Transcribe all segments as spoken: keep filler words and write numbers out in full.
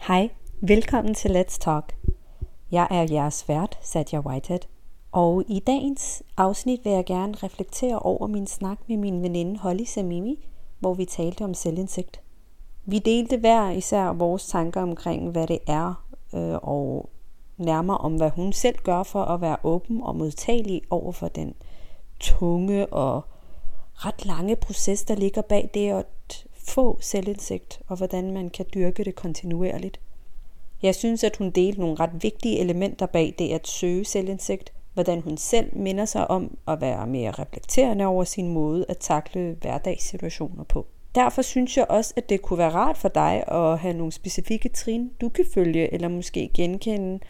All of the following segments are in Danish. Hej, velkommen til Let's Talk. Jeg er jeres vært, Satja Whitehead, og i dagens afsnit vil jeg gerne reflektere over min snak med min veninde Holly Samimi, hvor vi talte om selvindsigt. Vi delte hver især vores tanker omkring, hvad det er, øh, og nærmere om, hvad hun selv gør for at være åben og modtagelig over for den tunge og ret lange proces, der ligger bag det at få selvindsigt, og hvordan man kan dyrke det kontinuerligt. Jeg synes, at hun delte nogle ret vigtige elementer bag det at søge selvindsigt, hvordan hun selv minder sig om at være mere reflekterende over sin måde at takle hverdagssituationer på. Derfor synes jeg også, at det kunne være rart for dig at have nogle specifikke trin, du kan følge eller måske genkende,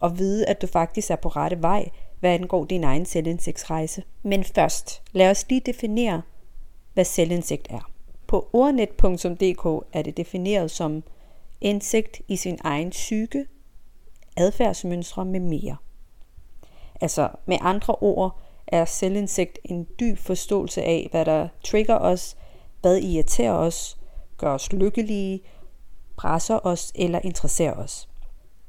og vide, at du faktisk er på rette vej, hvad angår din egen selvindsigtsrejse. Men først, lad os lige definere, hvad selvindsigt er. På ordnet punktum d k er det defineret som indsigt i sin egen psyke, adfærdsmønstre med mere. Altså med andre ord er selvindsigt en dyb forståelse af, hvad der trigger os, hvad irriterer os, gør os lykkelige, presser os eller interesserer os.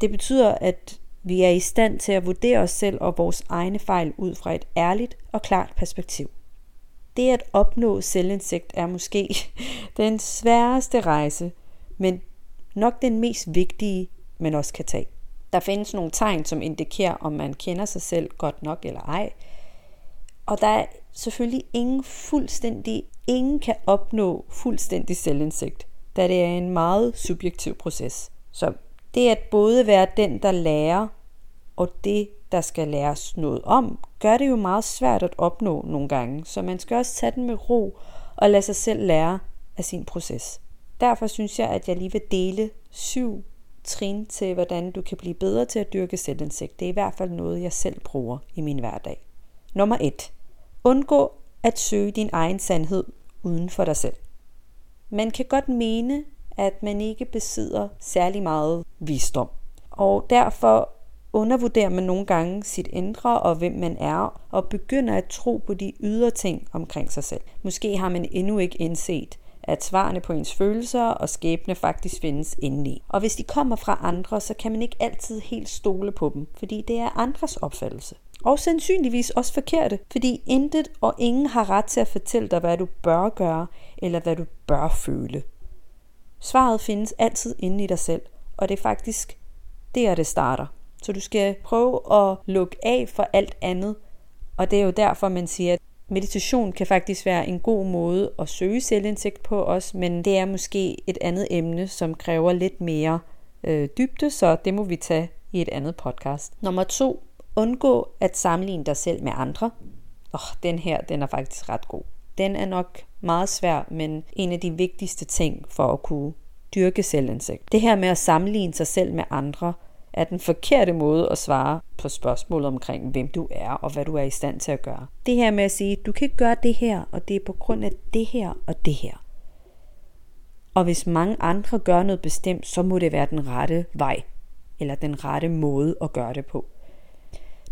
Det betyder, at vi er i stand til at vurdere os selv og vores egne fejl ud fra et ærligt og klart perspektiv. Det at opnå selvindsigt er måske den sværeste rejse, men nok den mest vigtige, man også kan tage. Der findes nogle tegn, som indikerer, om man kender sig selv godt nok eller ej. Og der er selvfølgelig ingen fuldstændig, ingen kan opnå fuldstændig selvindsigt, da det er en meget subjektiv proces. Så det at både være den, der lærer, og det, der skal læres noget om, gør det jo meget svært at opnå nogle gange, så man skal også tage den med ro og lade sig selv lære af sin proces. Derfor synes jeg, at jeg lige vil dele syv trin til, hvordan du kan blive bedre til at dyrke selvindsigt. Det er i hvert fald noget, jeg selv bruger i min hverdag. Nummer et. Undgå at søge din egen sandhed uden for dig selv. Man kan godt mene, at man ikke besidder særlig meget visdom, og derfor undervurderer man nogle gange sit indre og hvem man er, og begynder at tro på de ydre ting omkring sig selv. Måske har man endnu ikke indset, at svarene på ens følelser og skæbne faktisk findes indeni. Og hvis de kommer fra andre, så kan man ikke altid helt stole på dem, fordi det er andres opfattelse. Og sandsynligvis også forkerte, fordi intet og ingen har ret til at fortælle dig, hvad du bør gøre, eller hvad du bør føle. Svaret findes altid inde i dig selv, og det er faktisk der, det starter. Så du skal prøve at lukke af for alt andet, og det er jo derfor, man siger, at meditation kan faktisk være en god måde at søge selvindsigt på os, men det er måske et andet emne, som kræver lidt mere øh, dybde, så det må vi tage i et andet podcast. Nummer to. Undgå at sammenligne dig selv med andre. Oh, den her, den er faktisk ret god. Den er nok meget svær, men en af de vigtigste ting for at kunne dyrke selvindsigt. Det her med at sammenligne sig selv med andre, er den forkerte måde at svare på spørgsmålet omkring, hvem du er og hvad du er i stand til at gøre. Det her med at sige, du kan gøre det her, og det er på grund af det her og det her. Og hvis mange andre gør noget bestemt, så må det være den rette vej, eller den rette måde at gøre det på.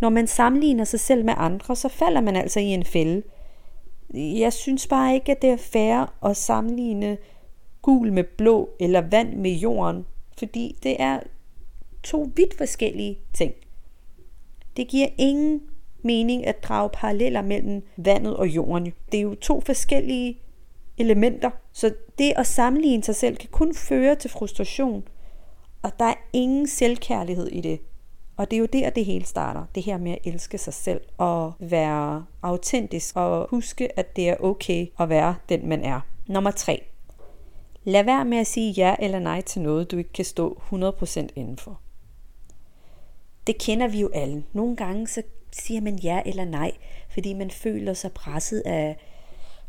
Når man sammenligner sig selv med andre, så falder man altså i en fælde. Jeg synes bare ikke, at det er fair at sammenligne gul med blå eller vand med jorden, fordi det er to vidt forskellige ting. Det giver ingen mening at drage paralleller mellem vandet og jorden. Det er jo to forskellige elementer, så det at sammenligne sig selv kan kun føre til frustration, og der er ingen selvkærlighed i det. Og det er jo der, det hele starter. Det her med at elske sig selv og være autentisk og huske, at det er okay at være den, man er. Nummer tre. Lad være med at sige ja eller nej til noget, du ikke kan stå hundrede procent indenfor. Det kender vi jo alle. Nogle gange så siger man ja eller nej, fordi man føler sig presset af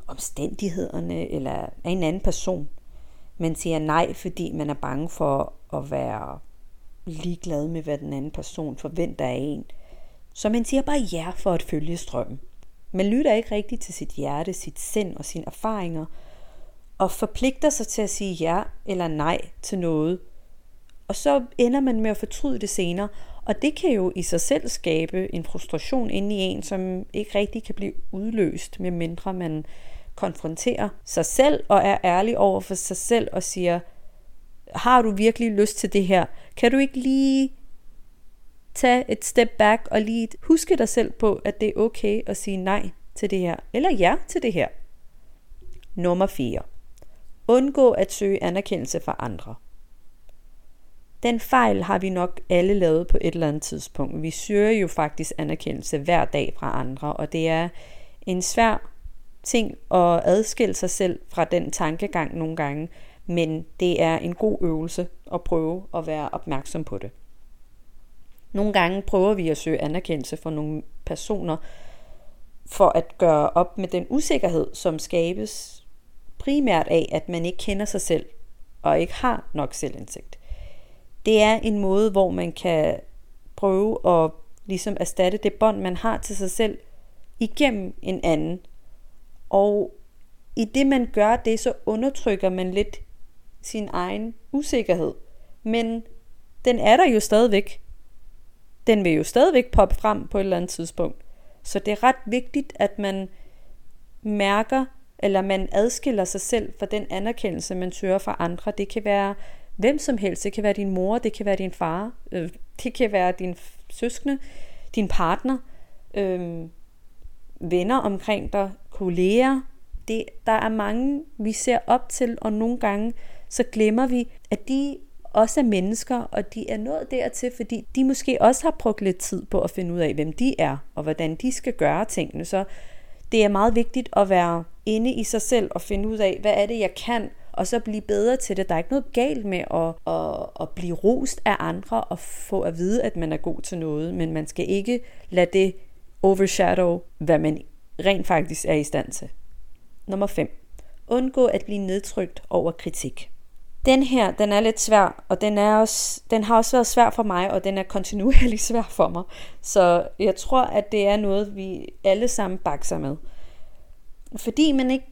omstændighederne eller af en anden person. Man siger nej, fordi man er bange for at være ligeglad med, hvad den anden person forventer af en. Så man siger bare ja for at følge strømmen. Man lytter ikke rigtigt til sit hjerte, sit sind og sine erfaringer, og forpligter sig til at sige ja eller nej til noget. Og så ender man med at fortryde det senere, og det kan jo i sig selv skabe en frustration inde i en, som ikke rigtig kan blive udløst, medmindre man konfronterer sig selv og er ærlig over for sig selv og siger, har du virkelig lyst til det her? Kan du ikke lige tage et step back og lige huske dig selv på, at det er okay at sige nej til det her, eller ja til det her. Nummer fire. Undgå at søge anerkendelse fra andre. Den fejl har vi nok alle lavet på et eller andet tidspunkt. Vi søger jo faktisk anerkendelse hver dag fra andre, og det er en svær ting at adskille sig selv fra den tankegang nogle gange, men det er en god øvelse at prøve at være opmærksom på det. Nogle gange prøver vi at søge anerkendelse fra nogle personer, for at gøre op med den usikkerhed, som skabes primært af, at man ikke kender sig selv og ikke har nok selvindsigt. Det er en måde, hvor man kan prøve at ligesom erstatte det bånd, man har til sig selv, igennem en anden. Og i det, man gør det, så undertrykker man lidt sin egen usikkerhed. Men den er der jo stadigvæk. Den vil jo stadigvæk poppe frem på et eller andet tidspunkt. Så det er ret vigtigt, at man mærker, eller man adskiller sig selv fra den anerkendelse, man søger fra andre. Det kan være hvem som helst. Det kan være din mor, det kan være din far, øh, det kan være din søskende, din partner, øh, venner omkring dig, kolleger. Det, der er mange, vi ser op til, og nogle gange så glemmer vi, at de også er mennesker, og de er nået dertil, fordi de måske også har brugt lidt tid på at finde ud af, hvem de er, og hvordan de skal gøre tingene. Så det er meget vigtigt at være inde i sig selv og finde ud af, hvad er det, jeg kan, og så blive bedre til det. Der er ikke noget galt med at, at, at blive rost af andre og få at vide, at man er god til noget, men man skal ikke lade det overshadow, hvad man rent faktisk er i stand til. Nummer fem. Undgå at blive nedtrykt over kritik. Den her, den er lidt svær, og den, er også, den har også været svær for mig, og den er kontinuerligt svær for mig. Så jeg tror, at det er noget, vi alle sammen bakser med. Fordi man ikke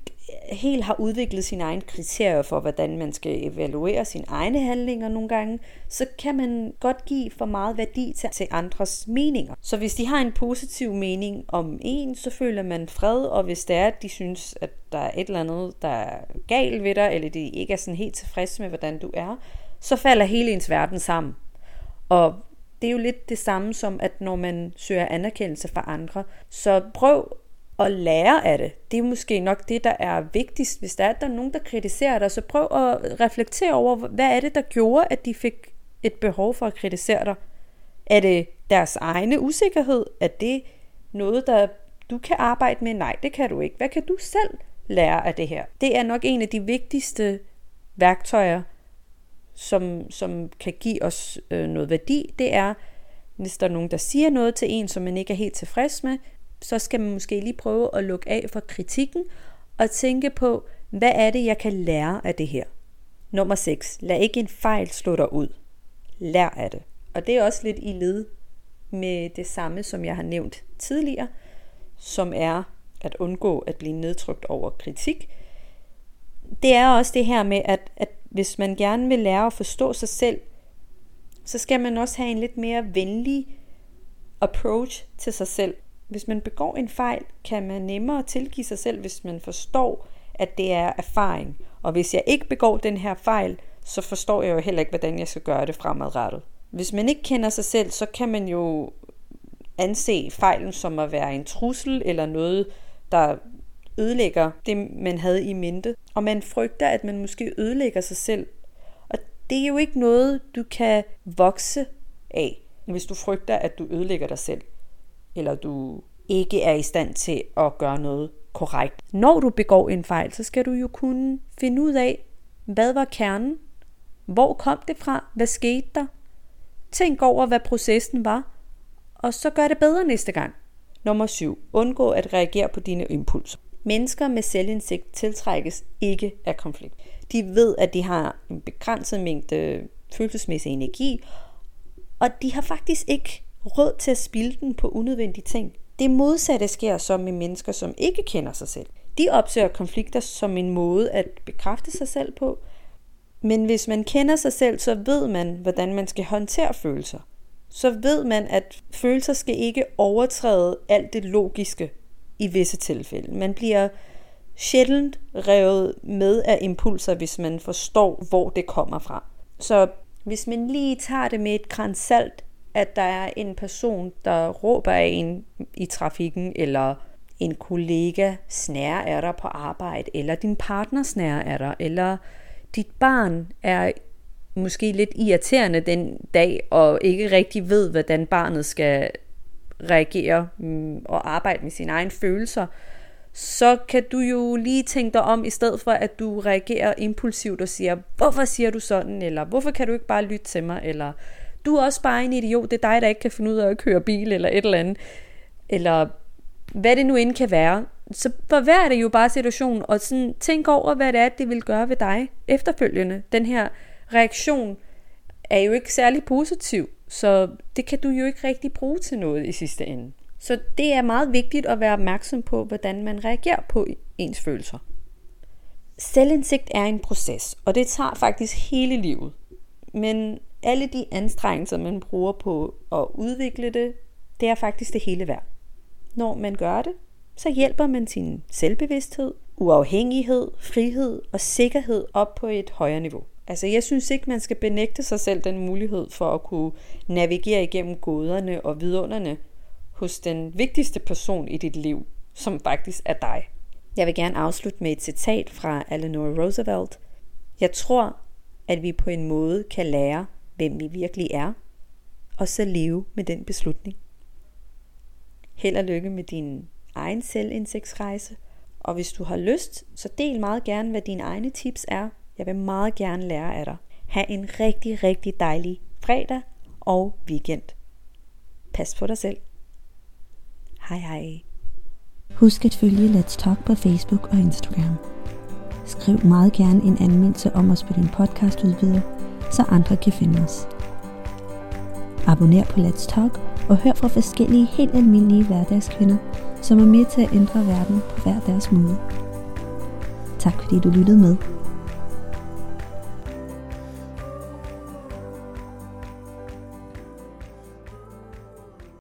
helt har udviklet sine egne kriterier for, hvordan man skal evaluere sine egne handlinger nogle gange, så kan man godt give for meget værdi til andres meninger. Så hvis de har en positiv mening om en, så føler man fred, og hvis det er, at de synes, at der er et eller andet, der er galt ved dig, eller de ikke er sådan helt tilfredse med, hvordan du er, så falder hele ens verden sammen. Og det er jo lidt det samme som, at når man søger anerkendelse fra andre, så prøv og lære af det. Det er måske nok det, der er vigtigst. Hvis der er, der er nogen, der kritiserer dig, så prøv at reflektere over, hvad er det, der gjorde, at de fik et behov for at kritisere dig. Er det deres egne usikkerhed? Er det noget, der du kan arbejde med? Nej, det kan du ikke. Hvad kan du selv lære af det her? Det er nok en af de vigtigste værktøjer, som, som kan give os øh, noget værdi. Det er, hvis der er nogen, der siger noget til en, som man ikke er helt tilfreds med, så skal man måske lige prøve at lukke af for kritikken og tænke på, hvad er det, jeg kan lære af det her? Nummer seks. Lad ikke en fejl slå dig ud. Lær af det. Og det er også lidt i led med det samme, som jeg har nævnt tidligere, som er at undgå at blive nedtrykt over kritik. Det er også det her med, at, at hvis man gerne vil lære at forstå sig selv, så skal man også have en lidt mere venlig approach til sig selv. Hvis man begår en fejl, kan man nemmere tilgive sig selv, hvis man forstår, at det er erfaring. Og hvis jeg ikke begår den her fejl, så forstår jeg jo heller ikke, hvordan jeg skal gøre det fremadrettet. Hvis man ikke kender sig selv, så kan man jo anse fejlen som at være en trussel eller noget, der ødelægger det, man havde i mente. Og man frygter, at man måske ødelægger sig selv. Og det er jo ikke noget, du kan vokse af, hvis du frygter, at du ødelægger dig selv, eller du ikke er i stand til at gøre noget korrekt. Når du begår en fejl, så skal du jo kunne finde ud af, hvad var kernen? Hvor kom det fra? Hvad skete der? Tænk over, hvad processen var, og så gør det bedre næste gang. Nummer syv. Undgå at reagere på dine impulser. Mennesker med selvindsigt tiltrækkes ikke af konflikt. De ved, at de har en begrænset mængde følelsesmæssig energi, og de har faktisk ikke råd til at spilde den på unødvendige ting. Det modsatte sker så med mennesker, som ikke kender sig selv. De opsøger konflikter som en måde at bekræfte sig selv på. Men hvis man kender sig selv, så ved man, hvordan man skal håndtere følelser. Så ved man, at følelser skal ikke overtræde alt det logiske i visse tilfælde. Man bliver sjældent revet med af impulser, hvis man forstår, hvor det kommer fra. Så hvis man lige tager det med et gran salt, at der er en person, der råber af en i trafikken, eller en kollega snærer af dig på arbejde, eller din partner snærer af dig, eller dit barn er måske lidt irriterende den dag, og ikke rigtig ved, hvordan barnet skal reagere og arbejde med sine egne følelser, så kan du jo lige tænke dig om, i stedet for at du reagerer impulsivt og siger, hvorfor siger du sådan, eller hvorfor kan du ikke bare lytte til mig, eller du er også bare en idiot, det er dig, der ikke kan finde ud af at køre bil, eller et eller andet, eller hvad det nu end kan være. Så forvær det jo bare situationen, og sådan, tænk over, hvad det er, det vil gøre ved dig efterfølgende. Den her reaktion er jo ikke særlig positiv, så det kan du jo ikke rigtig bruge til noget i sidste ende. Så det er meget vigtigt at være opmærksom på, hvordan man reagerer på ens følelser. Selvindsigt er en proces, og det tager faktisk hele livet. Men alle de anstrengelser, man bruger på at udvikle det, det er faktisk det hele værd. Når man gør det, så hjælper man sin selvbevidsthed, uafhængighed, frihed og sikkerhed op på et højere niveau. Altså jeg synes ikke, man skal benægte sig selv den mulighed for at kunne navigere igennem goderne og vidunderne hos den vigtigste person i dit liv, som faktisk er dig. Jeg vil gerne afslutte med et citat fra Eleanor Roosevelt. Jeg tror, at vi på en måde kan lære, hvem vi virkelig er, og så leve med den beslutning. Held og lykke med din egen selvindsigtsrejse, og hvis du har lyst, så del meget gerne, hvad dine egne tips er. Jeg vil meget gerne lære af dig. Ha' en rigtig, rigtig dejlig fredag og weekend. Pas på dig selv. Hej hej. Husk at følge Let's Talk på Facebook og Instagram. Skriv meget gerne en anmeldelse om os på din podcastudbyder, så andre kan finde os. Abonner på Let's Talk og hør fra forskellige helt almindelige hverdagskvinder, som er med til at ændre verden på hver deres måde. Tak fordi du lyttede med.